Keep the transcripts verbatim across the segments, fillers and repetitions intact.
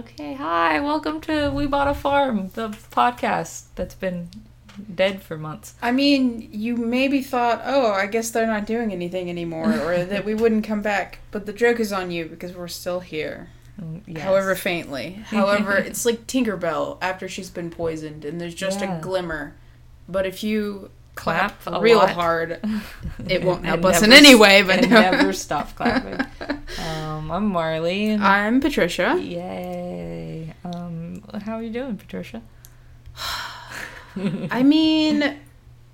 Okay, hi, welcome to We Bought a Farm, the podcast that's been dead for months. I mean, you maybe thought, oh, I guess they're not doing anything anymore, or that we wouldn't come back, but the joke is on you because we're still here. Yes. However faintly. However, it's like Tinkerbell after she's been poisoned, and there's just yeah. a glimmer. But if you clap, clap real lot. hard, it won't help us in any way. But no. Never stop clapping. um, I'm Marley. And I'm Patricia. Yay. Um, how are you doing, Patricia? I mean,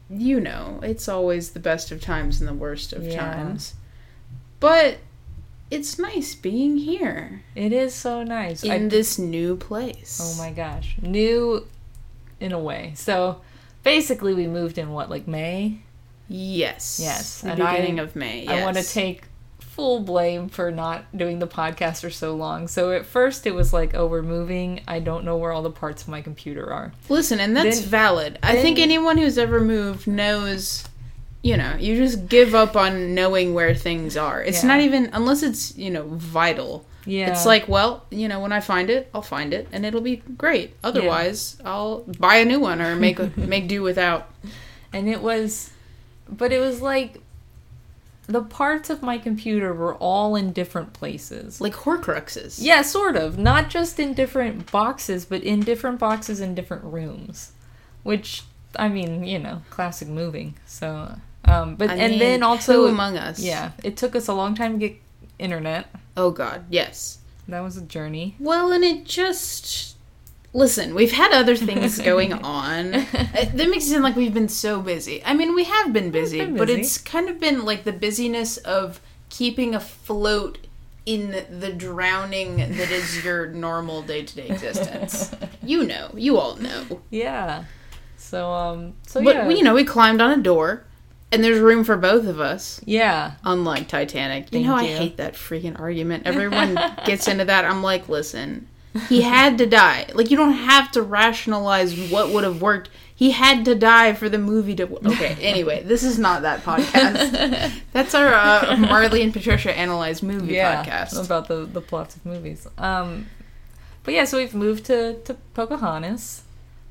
you know, it's always the best of times and the worst of yeah. times. But it's nice being here. It is so nice. In I, this new place. Oh my gosh. New in a way. So basically we moved in what, like May? Yes. Yes. The and beginning I, of May, yes. I want to take full blame for not doing the podcast for so long. So at first it was like, oh, we're moving. I don't know where all the parts of my computer are. Listen, and that's then, valid. Then, I think anyone who's ever moved knows. You know, you just give up on knowing where things are. It's yeah. not even, unless it's, you know, vital. Yeah. It's like, well, you know, when I find it, I'll find it, and it'll be great. Otherwise, yeah. I'll buy a new one or make make do without. And it was, but it was like, the parts of my computer were all in different places. Like Horcruxes. Yeah, sort of. Not just in different boxes, but in different boxes in different rooms. Which, I mean, you know, classic moving, so... Um, but I and mean, then also among us, yeah, it took us a long time to get internet. Oh God, yes, that was a journey. Well, and it just listen, we've had other things going on. That makes it seem like we've been so busy. I mean, we have been busy, been busy, but it's kind of been like the busyness of keeping afloat in the drowning that is your normal day-to-day existence. You know, you all know. Yeah. So, um, so but, yeah, but you know, we climbed on a door. And there's room for both of us. Yeah. Unlike Titanic. You Thank know, you. I hate that freaking argument. Everyone gets into that. I'm like, listen, he had to die. Like, you don't have to rationalize what would have worked. He had to die for the movie to... Okay, anyway, this is not that podcast. That's our uh, Marley and Patricia Analyze Movie yeah, podcast. About the, the plots of movies. Um, But yeah, so we've moved to, to Pocahontas.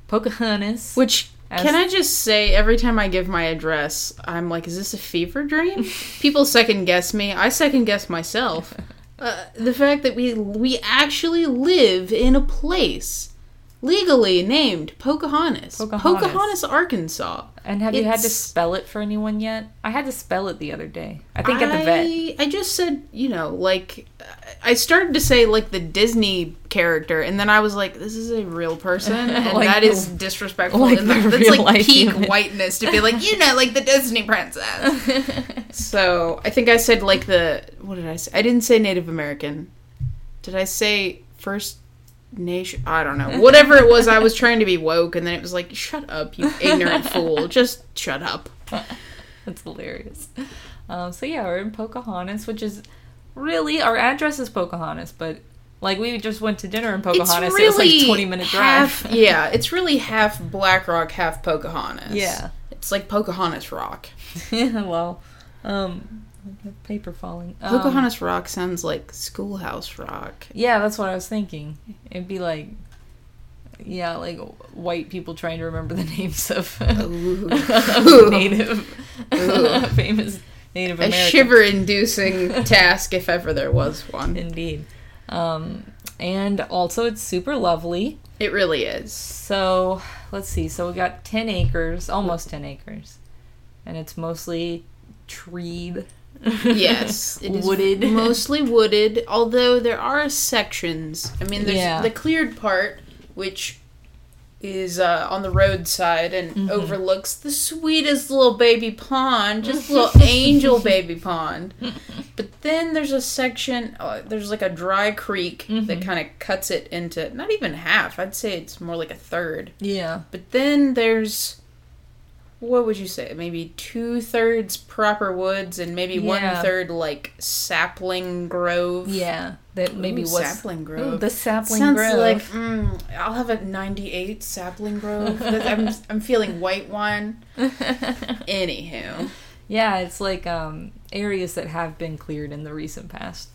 Pocahontas. Which... As Can I just say, every time I give my address, I'm like, is this a fever dream? People second guess me. I second guess myself. Uh, the fact that we we actually live in a place legally named Pocahontas. Pocahontas, Pocahontas Arkansas. And have it's... you had to spell it for anyone yet? I had to spell it the other day. I think I, at the vet. I just said, you know, like, I started to say, like, the Disney character, and then I was like, this is a real person, and like that the, is disrespectful. Like and the, that's, like, peak human. Whiteness to be like, you know, like the Disney princess. So, I think I said, like, the, what did I say? I didn't say Native American. Did I say First Nation? I don't know. Whatever it was, I was trying to be woke, and then it was like, shut up, you ignorant fool. Just shut up. That's hilarious. Um, so, yeah, we're in Pocahontas, which is... Really, our address is Pocahontas, but like we just went to dinner in Pocahontas. It's really it's like twenty minute half, drive. Yeah, it's really half Black Rock, half Pocahontas. Yeah, it's like Pocahontas Rock. Yeah, well, um, paper falling. Um, Pocahontas Rock sounds like Schoolhouse Rock. Yeah, that's what I was thinking. It'd be like, yeah, like white people trying to remember the names of, Ooh. of native Ooh. famous. Native American. A shiver-inducing task, if ever there was one. Indeed. Um, and also, it's super lovely. It really is. So, let's see. So, we got ten acres, almost ten acres. And it's mostly treed. Yes. It is wooded. Mostly wooded, although there are sections. I mean, there's yeah. the cleared part, which... is uh, on the roadside and mm-hmm. overlooks the sweetest little baby pond, just little angel baby pond. But then there's a section, uh, there's like a dry creek mm-hmm. that kind of cuts it into, not even half, I'd say it's more like a third. Yeah. But then there's, what would you say, maybe two-thirds proper woods and maybe yeah. one-third like sapling grove. Yeah. That maybe Ooh, was sapling grove. Ooh, the sapling Sounds grove. Sounds like mm, I'll have a ninety-eight sapling grove. I'm I'm feeling white wine. Anywho, yeah, it's like um, areas that have been cleared in the recent past,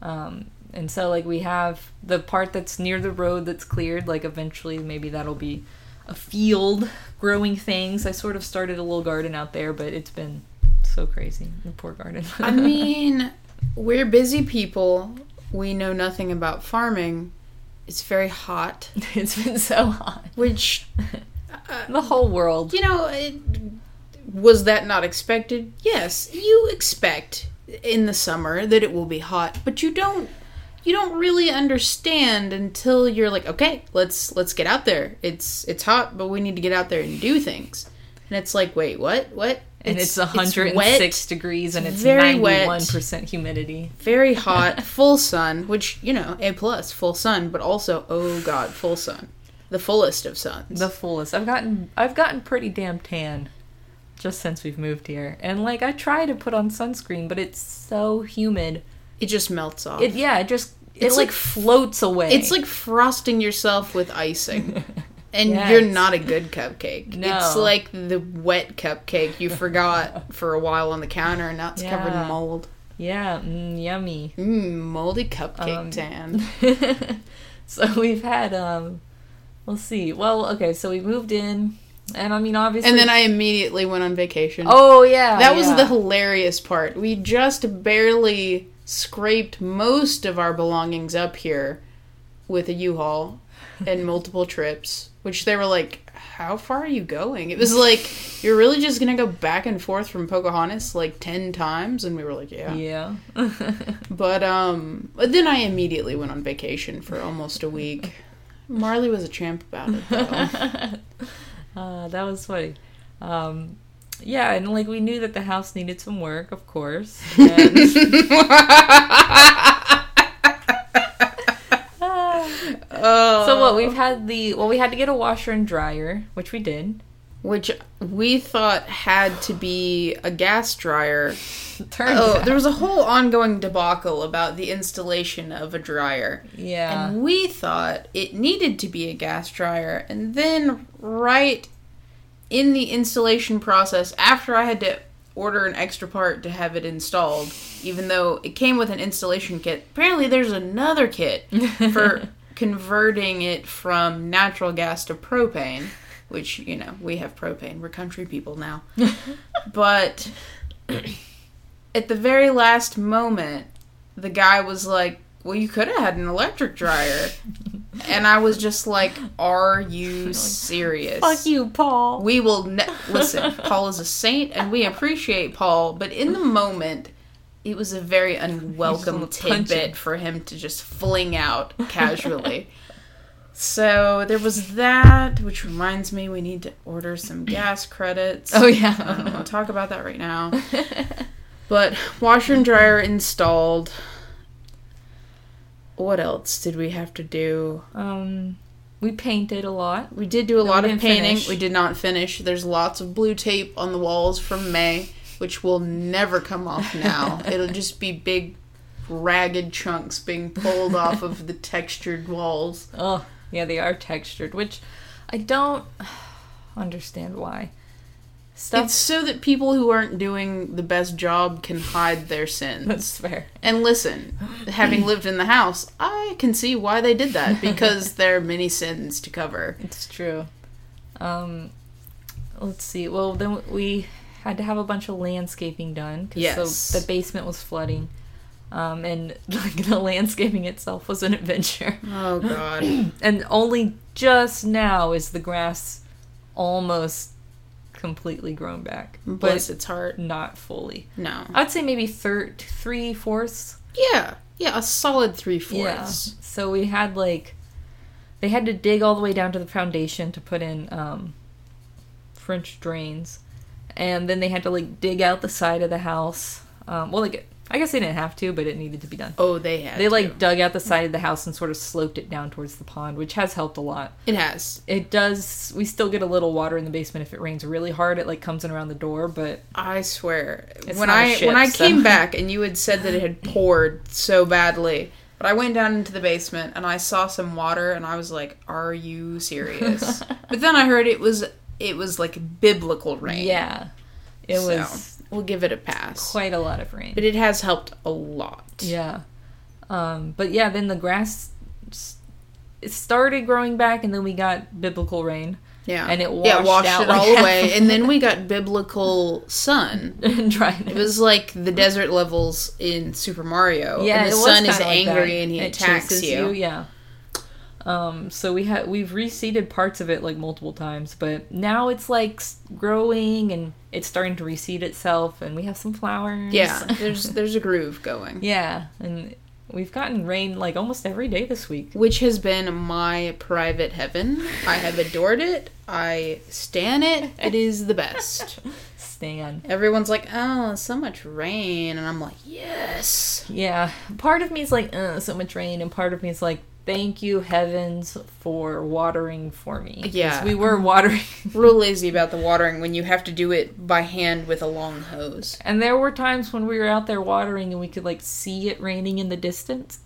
um, And so, like, we have the part that's near the road that's cleared. Like, eventually maybe that'll be a field growing things. I sort of started a little garden out there, but it's been so crazy. The poor garden. I mean, we're busy people. We know nothing about farming. It's very hot. It's been so hot. Which... Uh, the whole world. You know, it, was that not expected? Yes. You expect in the summer that it will be hot, but you don't... You don't really understand until you're like, okay, let's let's get out there. It's it's hot, but we need to get out there and do things. And it's like, wait, what? What? And it's, it's one hundred six degrees and it's ninety-one percent humidity. Very hot, full sun, which, you know, A plus, full sun, but also, oh god, full sun. The fullest of suns. The fullest. I've gotten I've gotten pretty damn tan just since we've moved here. And like I try to put on sunscreen, but it's so humid. It just melts off. It, yeah, it just It like, like floats away. It's like frosting yourself with icing. And yes. You're not a good cupcake. No. It's like the wet cupcake you forgot for a while on the counter, and now it's yeah. covered in mold. Yeah, mm, yummy. Mmm, moldy cupcake um, tan. So we've had, um, let's see. Well, okay, so we moved in. And I mean, obviously... And then I immediately went on vacation. Oh, yeah. That yeah. was the hilarious part. We just barely... scraped most of our belongings up here with a U-Haul and multiple trips, which they were like, how far are you going? It was like, you're really just going to go back and forth from Pocahontas like ten times? And we were like, yeah. Yeah. But um, then I immediately went on vacation for almost a week. Marley was a champ about it, though. uh, that was funny. Um... Yeah, and, like, we knew that the house needed some work, of course. And... oh. So, what, we've had the... Well, we had to get a washer and dryer, which we did. Which we thought had to be a gas dryer. Turns oh, out. There was a whole ongoing debacle about the installation of a dryer. Yeah. And we thought it needed to be a gas dryer. And then, right... in the installation process, after I had to order an extra part to have it installed, even though it came with an installation kit, apparently there's another kit for converting it from natural gas to propane, which, you know, we have propane. We're country people now. But at the very last moment, the guy was like, well, you could have had an electric dryer. And I was just like, are you serious? Fuck you, Paul. We will... Ne- Listen, Paul is a saint, and we appreciate Paul, but in the moment, it was a very unwelcome a tidbit punching. For him to just fling out casually. So there was that, which reminds me we need to order some gas credits. Oh, yeah. I don't want to talk about that right now. But washer and dryer installed... What else did we have to do? Um, we painted a lot. We did do a no, lot of painting. Finish. We did not finish. There's lots of blue tape on the walls from May, which will never come off now. It'll just be big, ragged chunks being pulled off of the textured walls. Oh, yeah, they are textured, which I don't understand why. Stuff. It's so that people who aren't doing the best job can hide their sins. That's fair. And listen, having lived in the house, I can see why they did that, because there are many sins to cover. It's true. Um, let's see. Well, then we had to have a bunch of landscaping done, because yes. the, the basement was flooding, um, and like the landscaping itself was an adventure. Oh, God. And only just now is the grass almost... completely grown back. Bless its heart. Not fully. No. I'd say maybe thir- three-fourths. Yeah. Yeah, a solid three-fourths. Yeah. So we had, like... They had to dig all the way down to the foundation to put in um, French drains. And then they had to, like, dig out the side of the house. Um, well, like, I guess they didn't have to, but it needed to be done. Oh, they had They, to. like, dug out the side of the house and sort of sloped it down towards the pond, which has helped a lot. It has. It does. We still get a little water in the basement if it rains really hard. It, like, comes in around the door, but... I swear. It's when not I, a ship, when I so. came back and you had said that it had poured so badly, but I went down into the basement and I saw some water and I was like, are you serious? But then I heard it was, it was like, biblical rain. Yeah. It so. was... We'll give it a pass. Quite a lot of rain. But it has helped a lot. Yeah. Um, but yeah, then the grass it started growing back, and then we got biblical rain. Yeah. And it washed, yeah, it washed out it like all away. And then we got biblical sun. It was like the desert levels in Super Mario. Yeah, and the it sun was is like angry that. And he it attacks you. you. Yeah. Um, so we ha- we've reseeded parts of it like multiple times, but now it's like growing and it's starting to reseed itself, and we have some flowers. Yeah, there's there's a groove going. Yeah, and we've gotten rain like almost every day this week, which has been my private heaven. I have adored it. I stan it. It is the best. Stan. Everyone's like, oh, so much rain, and I'm like, yes. Yeah, part of me is like, oh, so much rain, and part of me is like, thank you, heavens, for watering for me. Yeah. We were watering. Real lazy about the watering when you have to do it by hand with a long hose. And there were times when we were out there watering and we could, like, see it raining in the distance.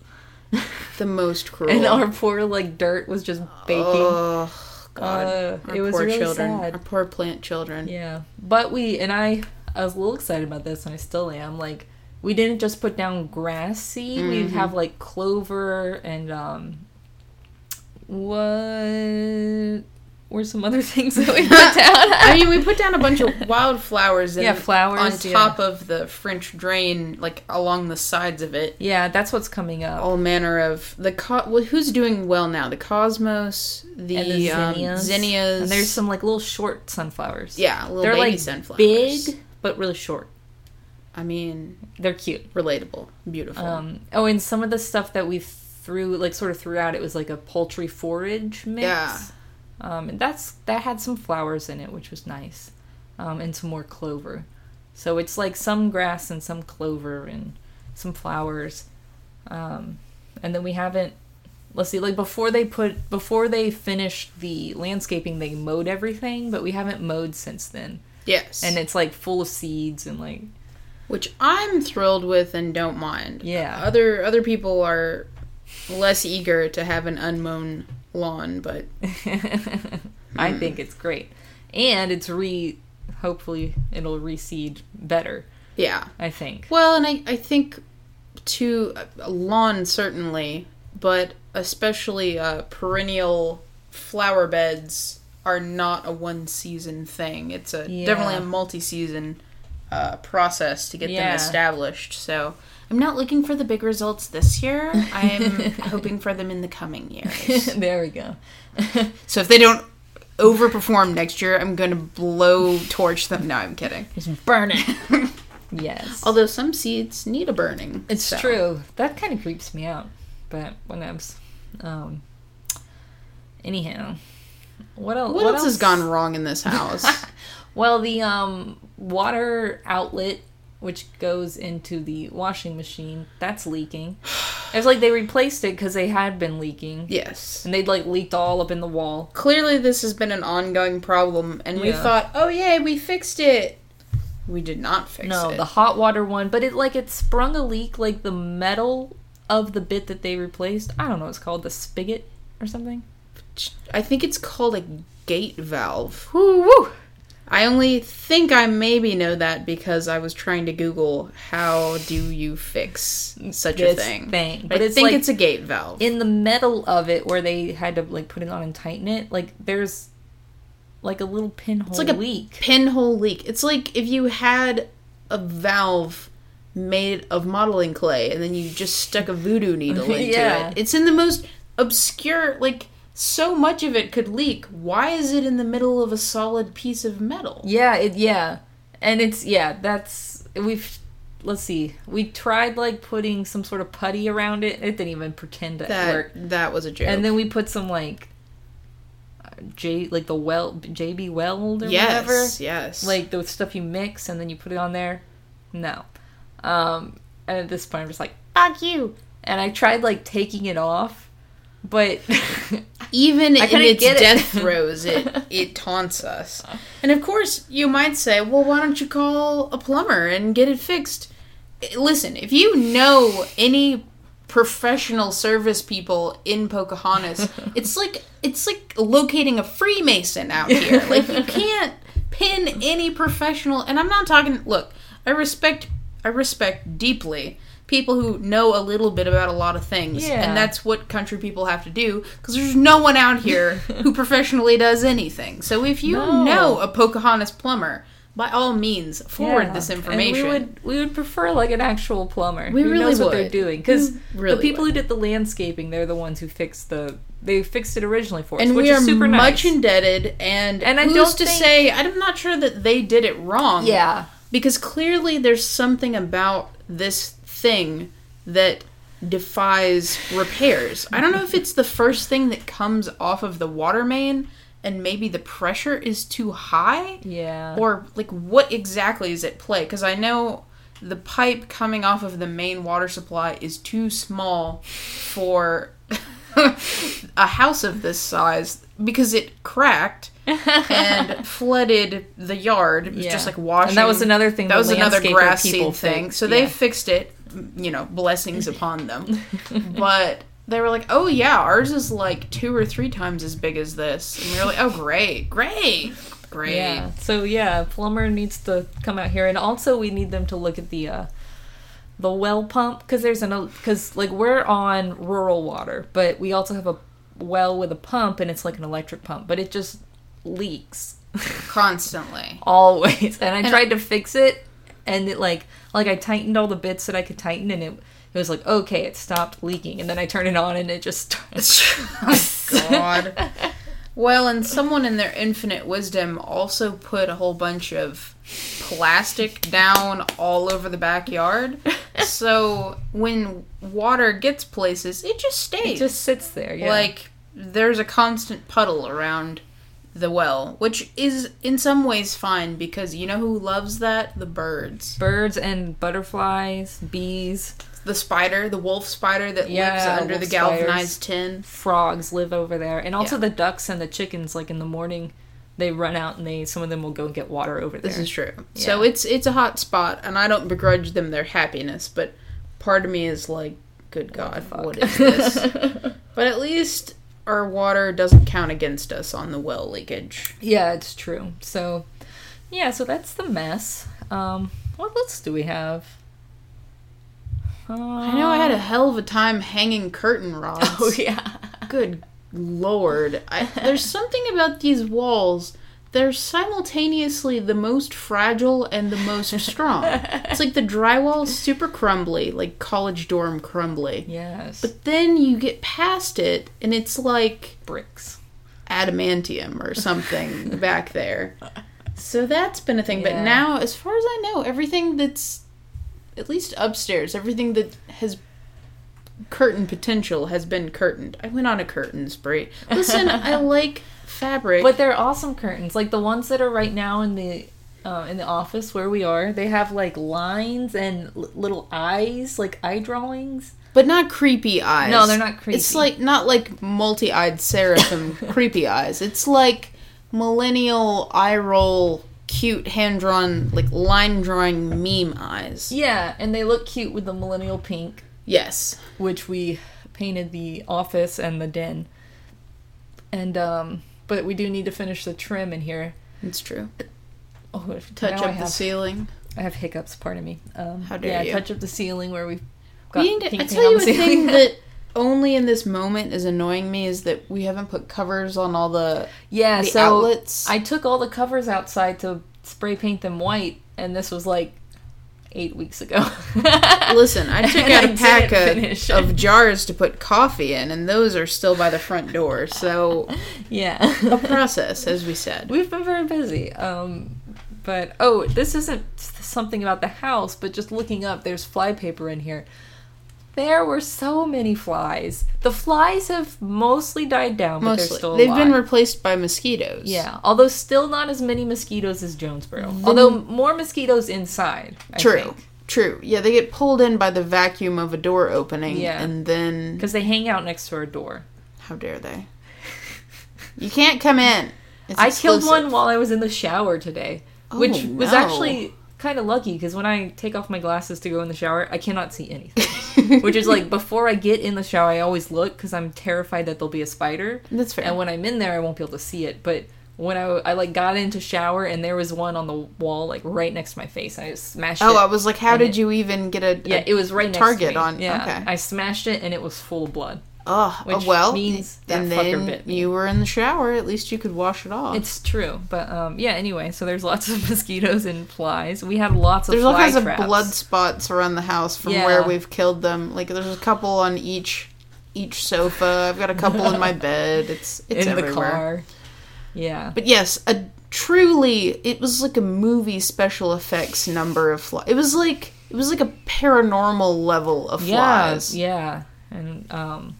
The most cruel. And our poor, like, dirt was just baking. Oh, God. Uh, our it was poor really children. Sad. Our poor plant children. Yeah. But we, and I, I was a little excited about this, and I still am, like, we didn't just put down grass seed. Mm-hmm. We'd have, like, clover and, um... what were some other things that we put down? I mean, we put down a bunch of wildflowers. Yeah, flowers. On top yeah. of the French drain, like, along the sides of it. Yeah, that's what's coming up. All manner of... the co- well, who's doing well now? The cosmos, the, and the zinnias. Um, zinnias. And there's some, like, little short sunflowers. Yeah, little They're, baby like, sunflowers. They're, big, but really short. I mean, they're cute, relatable, beautiful. Um, oh, and some of the stuff that we threw, like, sort of threw out, it was like a poultry forage mix. Yeah. Um, and that's that had some flowers in it, which was nice, um, and some more clover. So it's like some grass and some clover and some flowers. Um, and then we haven't. Let's see, like before they put before they finished the landscaping, they mowed everything, but we haven't mowed since then. Yes. And it's like full of seeds and like. Which I'm thrilled with and don't mind. Yeah. Other other people are less eager to have an unmown lawn, but... I hmm. think it's great. And it's re... hopefully it'll reseed better. Yeah. I think. Well, and I, I think to a lawn, certainly, but especially uh, perennial flower beds are not a one-season thing. It's a yeah. definitely a multi-season Uh, process to get yeah. them established. So I'm not looking for the big results this year. I'm hoping for them in the coming years. There we go. So if they don't overperform next year, I'm going to blow torch them. No, I'm kidding. Just burn it. Yes. Although some seeds need a burning. It's so. True. That kind of creeps me out. But whatevs. Um, anyhow, what else? What, what else has gone wrong in this house? Well, the um, water outlet, which goes into the washing machine, that's leaking. It's like they replaced it because they had been leaking. Yes. And they'd, like, leaked all up in the wall. Clearly this has been an ongoing problem, and yeah. we thought, oh, yay, we fixed it. We did not fix no, it. No, the hot water one. But, it like, it sprung a leak, like, the metal of the bit that they replaced. I don't know what it's called, the spigot or something. I think it's called a gate valve. Woo woo! I only think I maybe know that because I was trying to Google how do you fix such this a thing. thing. But I it's think like, it's a gate valve. In the metal of it where they had to like put it on and tighten it, like there's like a little pinhole it's like a leak. Pinhole leak. It's like if you had a valve made of modeling clay and then you just stuck a voodoo needle into yeah. it. It's in the most obscure like so much of it could leak. Why is it in the middle of a solid piece of metal? Yeah, it, yeah. And it's, yeah, that's, we've, let's see. We tried, like, putting some sort of putty around it. It didn't even pretend to that, work. That was a joke. And then we put some, like, J, like the weld, J B Weld or yes, whatever. Yes, yes. Like, the stuff you mix and then you put it on there. No. Um, and at this point, I'm just like, fuck you. And I tried, like, taking it off. But even in its it. death throes, it, it taunts us. And of course, you might say, well, why don't you call a plumber and get it fixed? Listen, if you know any professional service people in Pocahontas, it's like it's like locating a Freemason out here. Like, you can't pin any professional. And I'm not talking, look, I respect I respect deeply people who know a little bit about a lot of things. Yeah. And that's what country people have to do, because there's no one out here who professionally does anything. So if you no. know a Pocahontas plumber, by all means, forward yeah. this information. And we would we would prefer, like, an actual plumber we who really knows would. what they're doing. Because really the people would. who did the landscaping, they're the ones who fixed the... They fixed it originally for us, and which is super nice. And we are much indebted, and, and I who's don't to think... say... I'm not sure that they did it wrong. Yeah. Because clearly there's something about this thing that defies repairs. I don't know if it's the first thing that comes off of the water main... and maybe the pressure is too high? Yeah. Or, like, what exactly is at play? Because I know the pipe coming off of the main water supply is too small for a house of this size because it cracked and flooded the yard. It was yeah. just, like, washing. And that was another thing. That was another grass seed thing. So yeah. they fixed it, you know, blessings upon them. But... they were like, oh yeah, ours is like two or three times as big as this. And we were like, oh great, great, great. Yeah. So yeah, plumber needs to come out here. And also we need them to look at the uh, the well pump. Because there's an, because like we're on rural water, but we also have a well with a pump and it's like an electric pump. But it just leaks. Constantly. Always. And I and tried to fix it and it like, like I tightened all the bits that I could tighten and it... It was like, okay, it stopped leaking. And then I turned it on and it just... Oh, God. Well, and someone in their infinite wisdom also put a whole bunch of plastic down all over the backyard. So when water gets places, it just stays. It just sits there, yeah. Like, there's a constant puddle around the well, which is in some ways fine because you know who loves that? The birds. Birds and butterflies, bees... The spider, the wolf spider that yeah, lives under the galvanized spiders. tin. Frogs live over there. And also yeah. the ducks and the chickens, like in the morning, they run out and they some of them will go get water over there. This is true. Yeah. So it's it's a hot spot, and I don't begrudge them their happiness, but part of me is like, good God, what, what is this? But at least our water doesn't count against us on the well leakage. Yeah, it's true. So, yeah, so that's the mess. Um, what else do we have? I know I had a hell of a time hanging curtain rods. Oh, yeah. Good Lord. I, there's something about these walls. They're simultaneously the most fragile and the most strong. It's like the drywall's super crumbly, like college dorm crumbly. Yes. But then you get past it, and it's like... bricks. Adamantium or something back there. So that's been a thing. Yeah. But now, as far as I know, everything that's... at least upstairs, everything that has curtain potential has been curtained. I went on a curtain spree. Listen, I like fabric. But they're awesome curtains. Like, the ones that are right now in the uh, in the office where we are, they have, like, lines and l- little eyes, like eye drawings. But not creepy eyes. No, they're not creepy. It's, like, not, like, multi-eyed seraphim creepy eyes. It's, like, millennial eye roll... cute hand-drawn, like, line-drawing meme eyes. Yeah, and they look cute with the millennial pink. Yes. Which we painted the office and the den. And, um, but we do need to finish the trim in here. It's true. Oh, if, touch up I have, the ceiling. I have hiccups, pardon me. Um, How dare yeah, you. Yeah, touch up the ceiling where we've got we pink to, I tell you a thing that... only in this moment is annoying me is that we haven't put covers on all the, yeah, the so outlets. I took all the covers outside to spray paint them white, and this was like eight weeks ago. Listen, I took out a pack of, of jars to put coffee in, and those are still by the front door. So, yeah, a process, as we said. We've been very busy. Um, but, oh, this isn't something about the house, but just looking up, there's flypaper in here. There were so many flies. The flies have mostly died down, mostly. But they're still alive. They've been replaced by mosquitoes. Yeah, although still not as many mosquitoes as Jonesboro. Mm-hmm. Although more mosquitoes inside, I True. think. True. Yeah, they get pulled in by the vacuum of a door opening, yeah. and then... because they hang out next to our door. How dare they? You can't come in. It's I exclusive. killed one while I was in the shower today, oh, which no. was actually... kind of lucky, because when I take off my glasses to go in the shower, I cannot see anything. Which is like, before I get in the shower, I always look, because I'm terrified that there'll be a spider. That's fair. And when I'm in there, I won't be able to see it. But when I, I like got into shower and there was one on the wall like right next to my face. I smashed oh, it. Oh, I was like, how did it, you even get a, a yeah? It was right next target to me. On. Yeah, okay. I smashed it and it was full of blood. Oh, which oh well. Means that and fucker then bit me. You were in the shower. At least you could wash it off. It's true, but um, yeah. Anyway, so there's lots of mosquitoes and flies. We had lots of there's fly all kinds traps. Of blood spots around the house from yeah. where we've killed them. Like there's a couple on each each sofa. I've got a couple in my bed. It's it's in everywhere. The car. Yeah, but yes, a truly it was like a movie special effects number of flies. It was like it was like a paranormal level of flies. Yeah, yeah, and um.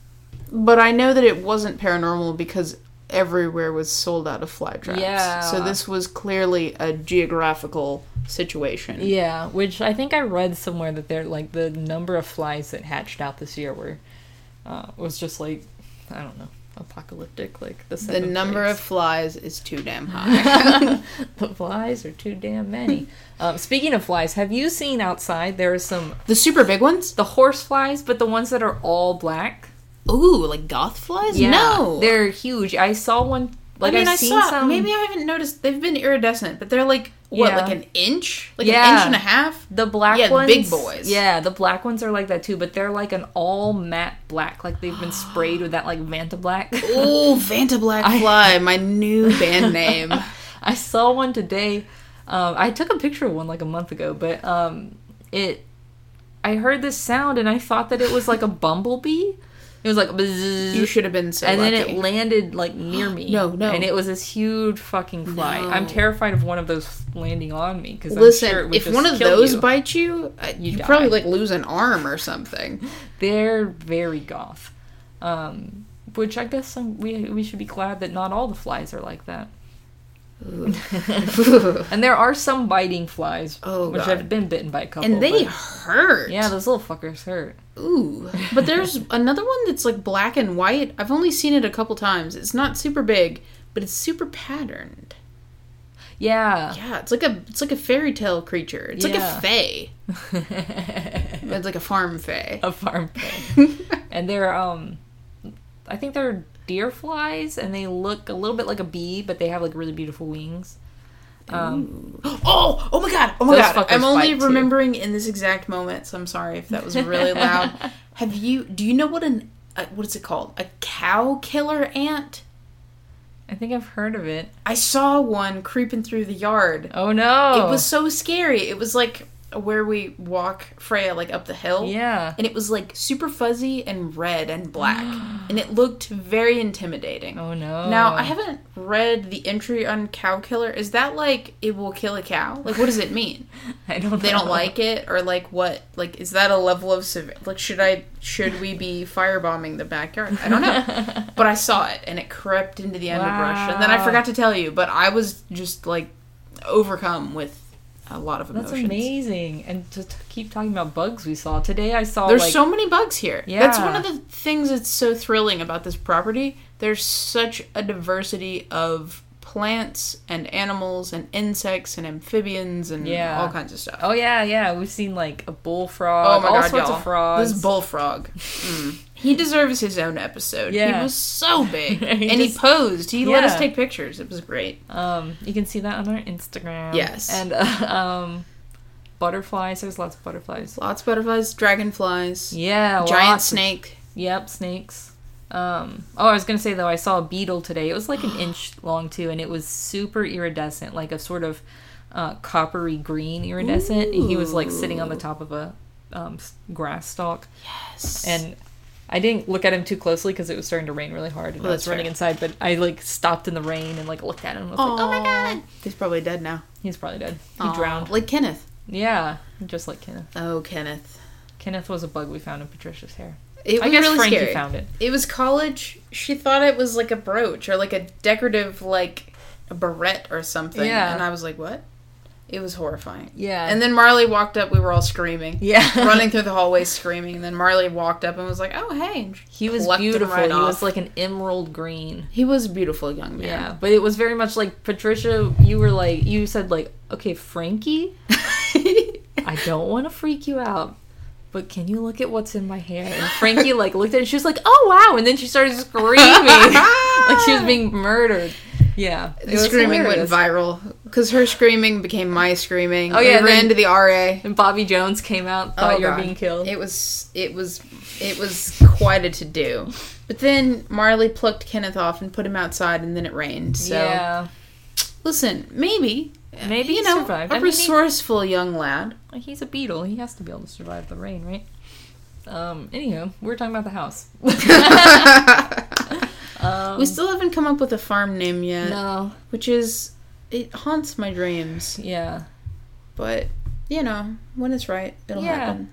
But I know that it wasn't paranormal because everywhere was sold out of fly traps. Yeah. So this was clearly a geographical situation. Yeah, which I think I read somewhere that they're like the number of flies that hatched out this year were uh, was just like I don't know apocalyptic like the. The number of flies is too damn high. The flies are too damn many. Um, speaking of flies, have you seen outside? There are some the super big ones, the horse flies, but the ones that are all black. Ooh, like goth flies? Yeah, no. They're huge. I saw one. Like, I mean, I've I seen saw, some. Maybe I haven't noticed. They've been iridescent, but they're like, what, yeah. like an inch? Like yeah. an inch and a half? The black yeah, ones. Yeah, big boys. Yeah, the black ones are like that too, but they're like an all matte black. Like they've been sprayed with that, like, Vantablack. Ooh, Vantablack fly, I, my new band name. I saw one today. Um, I took a picture of one like a month ago, but um, it. I heard this sound and I thought that it was like a bumblebee. It was like bzzz. You should have been so and lucky. Then it landed like near me. No, no. And it was this huge fucking fly. No. I'm terrified of one of those landing on me because I'm sure it would just kill you. Listen, if one of those you, bites you, you you'd probably like lose an arm or something. They're very goth, um, which I guess some, we we should be glad that not all the flies are like that. And there are some biting flies, oh, which God. I've been bitten by a couple. And they but, hurt. Yeah, those little fuckers hurt. Ooh. But there's another one that's like black and white. I've only seen it a couple times. It's not super big, but it's super patterned. Yeah. Yeah, it's like a it's like a fairy tale creature. It's yeah. like a fae. It's like a farm fae. A farm fae. And they're um I think they're deer flies and they look a little bit like a bee, but they have like really beautiful wings. Um, oh! Oh my god! Oh my god! I'm only remembering too. In this exact moment, so I'm sorry if that was really loud. Have you? Do you know what an uh, what is it called? A cow killer ant? I think I've heard of it. I saw one creeping through the yard. Oh no! It was so scary. It was like where we walk Freya, like up the hill. Yeah. And it was like super fuzzy and red and black, and it looked very intimidating. Oh no! Now I haven't read the entry on cow killer. Is that like it will kill a cow? Like what does it mean? I don't. Know. They don't like it, or like what? Like is that a level of severe? Like should I? Should we be firebombing the backyard? I don't know. But I saw it, and it crept into the underbrush, wow. and then I forgot to tell you. But I was just like overcome with. A lot of emotions. That's amazing. And to t- keep talking about bugs we saw. Today I saw, There's like, so many bugs here. Yeah. That's one of the things that's so thrilling about this property. There's such a diversity of plants and animals and insects and amphibians and yeah. all kinds of stuff. Oh, yeah, yeah. We've seen, like, a bullfrog. Oh, my all God, sorts y'all. Of frogs. This bullfrog. mm. He deserves his own episode. Yeah. He was so big. he and just, he posed. He yeah. let us take pictures. It was great. Um, you can see that on our Instagram. Yes. And uh, um, butterflies. There's lots of butterflies. Lots of butterflies. Dragonflies. Yeah. Giant lots. Snake. Yep, snakes. Um, oh, I was going to say, though, I saw a beetle today. It was like an inch long, too, and it was super iridescent, like a sort of uh, coppery green iridescent. Ooh. He was, like, sitting on the top of a um, grass stalk. Yes. And I didn't look at him too closely because it was starting to rain really hard and well, I was running fair. Inside, but I, like, stopped in the rain and, like, looked at him and was Aww. Like, oh, my God. He's probably dead now. He's probably dead. He Aww. Drowned. Like Kenneth. Yeah, just like Kenneth. Oh, Kenneth. Kenneth was a bug we found in Patricia's hair. It was I guess really Frankie scary. Found it. It was college. She thought it was, like, a brooch or, like, a decorative, like, a barrette or something. Yeah. And I was like, what? It was horrifying. Yeah. And then Marley walked up. We were all screaming. Yeah. Running through the hallway screaming. And then Marley walked up and was like, oh, hey. He was beautiful. Right he off. Was like an emerald green. He was a beautiful young man. Yeah. But it was very much like, Patricia, you were like, you said, like, okay, Frankie, I don't want to freak you out, but can you look at what's in my hair? And Frankie, like, looked at it and she was like, oh, wow. And then she started screaming. Like she was being murdered. Yeah. The screaming hilarious. went viral. Because her screaming became my screaming. Oh, yeah. We ran to the R A. And Bobby Jones came out, thought oh, you were God. being killed. It was, it was, it was quite a to-do. But then Marley plucked Kenneth off and put him outside, and then it rained. So. Yeah. Listen, maybe. Maybe you know, he survived. A I mean, resourceful he, young lad. He's a beetle. He has to be able to survive the rain, right? Um, anywho, we're talking about the house. um, we still haven't come up with a farm name yet. No. Which is, it haunts my dreams. Yeah. But, you know, when it's right, it'll yeah. happen.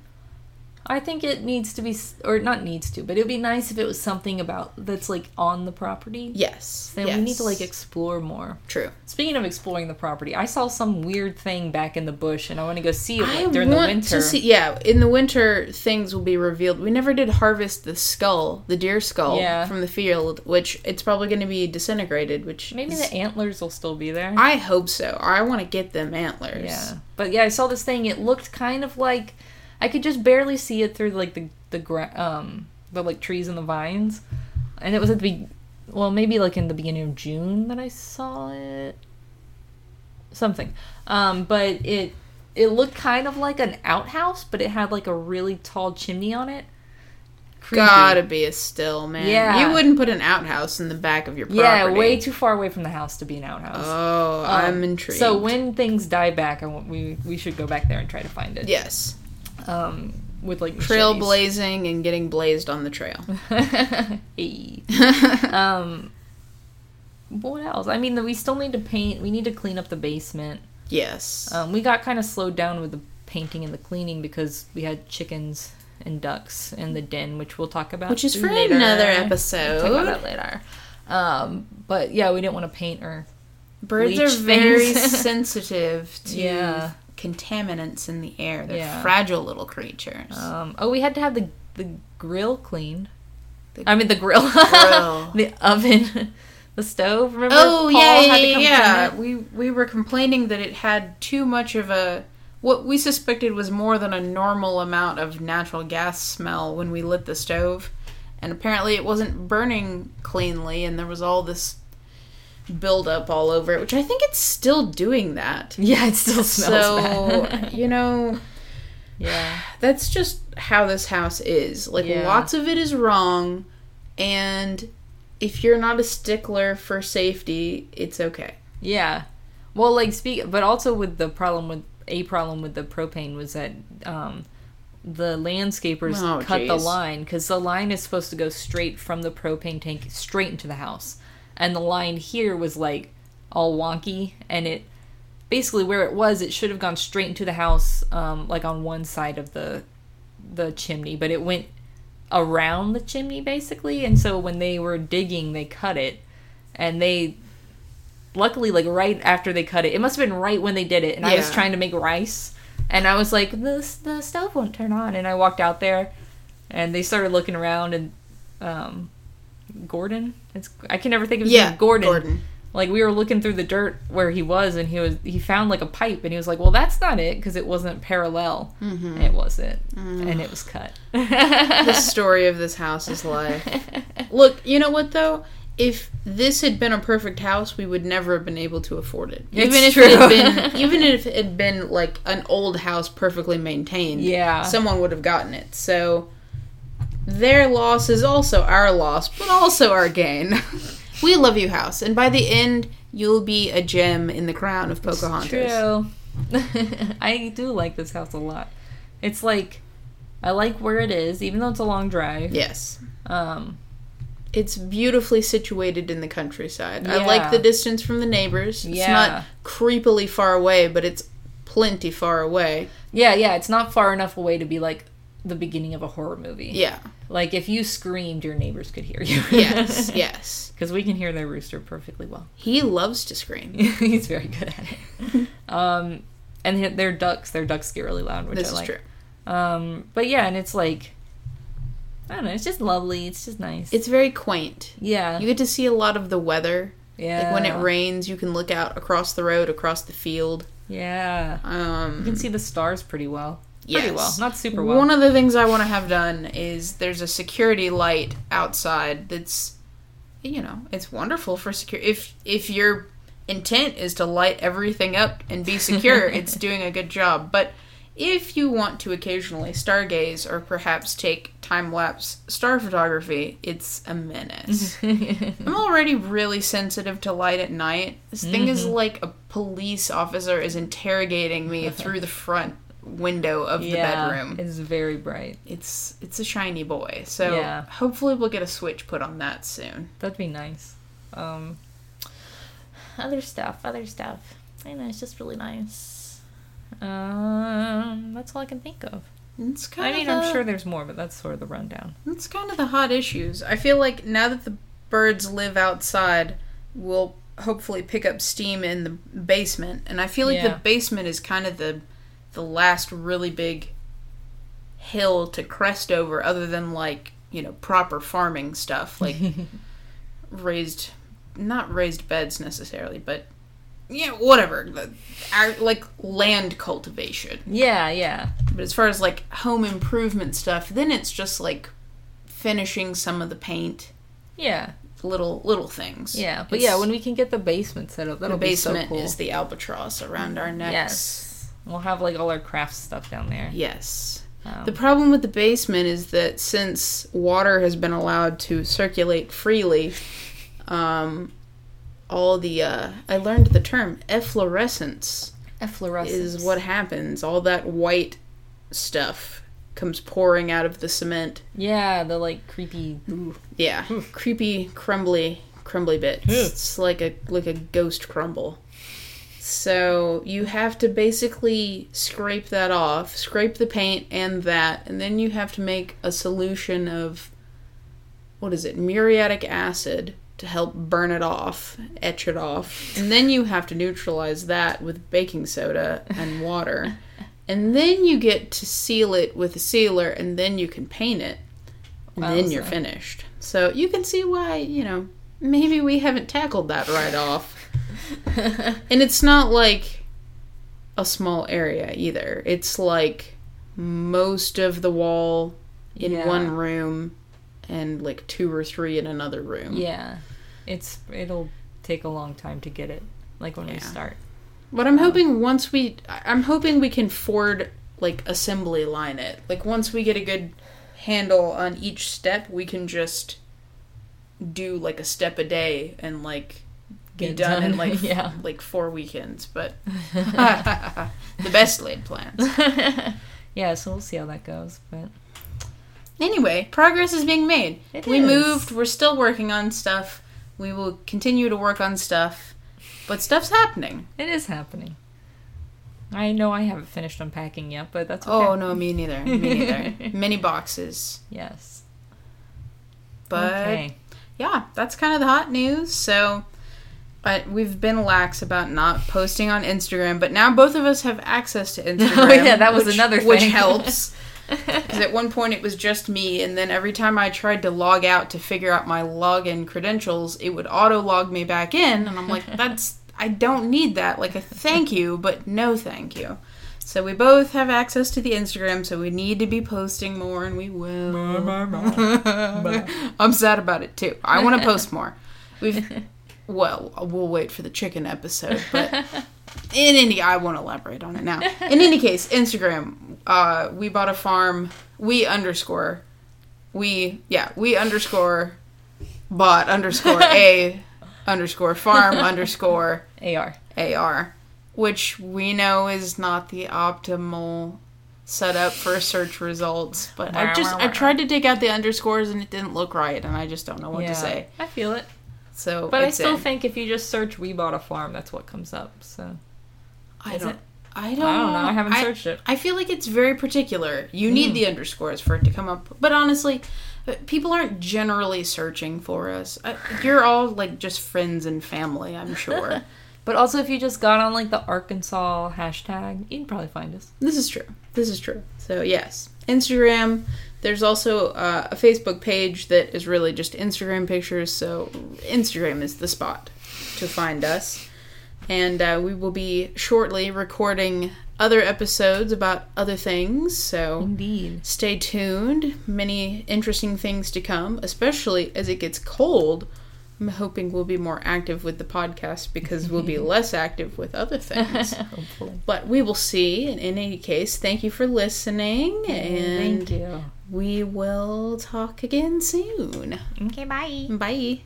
I think it needs to be, or not needs to, but it would be nice if it was something about, that's like on the property. Yes. Then yes. we need to like explore more. True. Speaking of exploring the property, I saw some weird thing back in the bush and I want to go see it like, during I want the winter. To see, yeah, in the winter things will be revealed. We never did harvest the skull, the deer skull yeah. from the field, which it's probably going to be disintegrated, which Maybe is, the antlers will still be there. I hope so. I want to get them antlers. Yeah. But yeah, I saw this thing. It looked kind of like I could just barely see it through, like, the, the, gra- um, the, like, trees and the vines. And it was at the, be- well, maybe, like, in the beginning of June that I saw it. Something. Um, but it, it looked kind of like an outhouse, but it had, like, a really tall chimney on it. Creepy. Gotta be a still, man. Yeah. You wouldn't put an outhouse in the back of your property. Yeah, way too far away from the house to be an outhouse. Oh, um, I'm intrigued. So when things die back, I want, we, we should go back there and try to find it. Yes. Um, with like trailblazing and getting blazed on the trail. hey. um, what else? I mean, we still need to paint. We need to clean up the basement. Yes. Um, we got kind of slowed down with the painting and the cleaning because we had chickens and ducks in the den, which we'll talk about. Which is for later. another episode. We'll talk about that later. Um, but yeah, we didn't want to paint or bleach things. Birds are very sensitive to. Yeah. Contaminants in the air. They're yeah. fragile little creatures. Um, oh, we had to have the the grill cleaned. The I mean, the grill. grill. The oven. The stove. Remember oh, Paul yeah, had to come yeah. We, we were complaining that it had too much of a... What we suspected was more than a normal amount of natural gas smell when we lit the stove. And apparently it wasn't burning cleanly, and there was all this build up all over it, which I think it's still doing that. Yeah, it still smells bad. So, you know, yeah, that's just how this house is. Like, yeah. lots of it is wrong, and if you're not a stickler for safety, it's okay. Yeah. Well, like, speak, but also with the problem with, a problem with the propane was that, um, the landscapers oh, cut geez. the line, because the line is supposed to go straight from the propane tank straight into the house. And the line here was, like, all wonky. And it, basically where it was, it should have gone straight into the house, um, like, on one side of the the chimney. But it went around the chimney, basically. And so when they were digging, they cut it. And they, luckily, like, right after they cut it, it must have been right when they did it. And yeah. I was trying to make rice. And I was like, the, the stove won't turn on. And I walked out there. And they started looking around. And, um... Gordon? It's, I can never think of his yeah, name. Gordon. Gordon. Like, we were looking through the dirt where he was, and he was he found, like, a pipe, and he was like, well, that's not it, because it wasn't parallel. Mm-hmm. And it wasn't. Mm. And it was cut. The story of this house is life. Look, you know what, though? If this had been a perfect house, we would never have been able to afford it. Even it's if true. It had been, even if it had been, like, an old house perfectly maintained, yeah. someone would have gotten it. So... Their loss is also our loss, but also our gain. We love you, house. And by the end, you'll be a gem in the crown of Pocahontas. It's true. I do like this house a lot. It's like, I like where it is, even though it's a long drive. Yes. Um, it's beautifully situated in the countryside. Yeah. I like the distance from the neighbors. It's yeah. not creepily far away, but it's plenty far away. Yeah, yeah. It's not far enough away to be like the beginning of a horror movie. Yeah. Like, if you screamed, your neighbors could hear you. Yes, yes. Because we can hear their rooster perfectly well. He loves to scream. He's very good at it. um, and their ducks, their ducks get really loud, which this I like. This is true. Um, but yeah, and it's like, I don't know, it's just lovely, it's just nice. It's very quaint. Yeah. You get to see a lot of the weather. Yeah. Like, when it rains, you can look out across the road, across the field. Yeah. Um, you can see the stars pretty well. Yes. Pretty well, not super well. One of the things I want to have done is there's a security light outside that's you know, it's wonderful for secure. If if your intent is to light everything up and be secure, it's doing a good job. But if you want to occasionally stargaze or perhaps take time-lapse star photography, it's a menace. I'm already really sensitive to light at night. This mm-hmm. thing is like a police officer is interrogating me through the front window of yeah, the bedroom. It's very bright. It's it's a shiny boy. So yeah. hopefully we'll get a switch put on that soon. That'd be nice. Um, other stuff, other stuff. I know, it's just really nice. Um, that's all I can think of. It's kind I mean, of the, I'm sure there's more, but that's sort of the rundown. It's kind of the hot issues. I feel like now that the birds live outside, we'll hopefully pick up steam in the basement. And I feel like yeah. the basement is kind of the the last really big hill to crest over, other than, like, you know, proper farming stuff. Like, raised, not raised beds necessarily, but... Yeah, whatever. Our, like, land cultivation. Yeah, yeah. But as far as, like, home improvement stuff, then it's just, like, finishing some of the paint. Yeah. Little little things. Yeah, but it's, yeah, when we can get the basement set up, that'll be so cool. The basement is the albatross around our necks. Yes. We'll have, like, all our craft stuff down there. Yes. Um, the problem with the basement is that since water has been allowed to circulate freely, um... all the, uh, I learned the term efflorescence. Efflorescence. Is what happens. All that white stuff comes pouring out of the cement. Yeah, the, like, creepy. Ooh. Yeah. Ooh. Creepy, crumbly, crumbly bits. Ooh. It's like a, like a ghost crumble. So you have to basically scrape that off, scrape the paint and that, and then you have to make a solution of, what is it, muriatic acid. To help burn it off, etch it off. And then you have to neutralize that with baking soda and water. And then you get to seal it with a sealer, and then you can paint it. And well, then you're so. finished. So you can see why, you know, maybe we haven't tackled that right off. And it's not like a small area either. It's like most of the wall in yeah. one room. And, like, two or three in another room. Yeah. It's it'll take a long time to get it, like, when yeah. we start. But I'm um, hoping once we... I'm hoping we can Ford, like, assembly line it. Like, once we get a good handle on each step, we can just do, like, a step a day and, like, get be done, done in, like, yeah. f- like four weekends. But the best laid plans. Yeah, so we'll see how that goes, but... Anyway, progress is being made. It we is. moved. We're still working on stuff. We will continue to work on stuff. But stuff's happening. It is happening. I know I haven't finished unpacking yet, but that's okay. Oh, no, me neither. Me neither. Many boxes. Yes. But, okay. yeah, that's kind of the hot news. So, uh, we've been lax about not posting on Instagram, but now both of us have access to Instagram. Oh, yeah, that was which, another thing. Which helps. Because at one point it was just me, and then every time I tried to log out to figure out my login credentials, it would auto-log me back in, and I'm like, that's, I don't need that. Like, a thank you, but no thank you. So we both have access to the Instagram, so we need to be posting more, and we will. I'm sad about it, too. I want to post more. We've, well, we'll wait for the chicken episode, but... In any, I won't elaborate on it now. In any case, Instagram, uh, we bought a farm, we underscore, we, yeah, we underscore, bought underscore a, underscore farm, underscore. A R. A R, which we know is not the optimal setup for search results, but I just, I tried to dig out the underscores and it didn't look right, and I just don't know what yeah, to say. I feel it. So but I still in. think if you just search We Bought a Farm, that's what comes up, so... I Is don't... It? I don't, I don't know. know. I haven't I, searched it. I feel like it's very particular. You mm. need the underscores for it to come up. But honestly, people aren't generally searching for us. I, you're all, like, just friends and family, I'm sure. But also, if you just got on, like, the Arkansas hashtag, you can probably find us. This is true. This is true. So, yes. Instagram... There's also uh, a Facebook page that is really just Instagram pictures, so Instagram is the spot to find us. And uh, we will be shortly recording other episodes about other things, so Indeed. Stay tuned. Many interesting things to come, especially as it gets cold. I'm hoping we'll be more active with the podcast because we'll be less active with other things. Hopefully. But we will see. In any case, thank you for listening. And thank you. We will talk again soon. Okay, bye. Bye.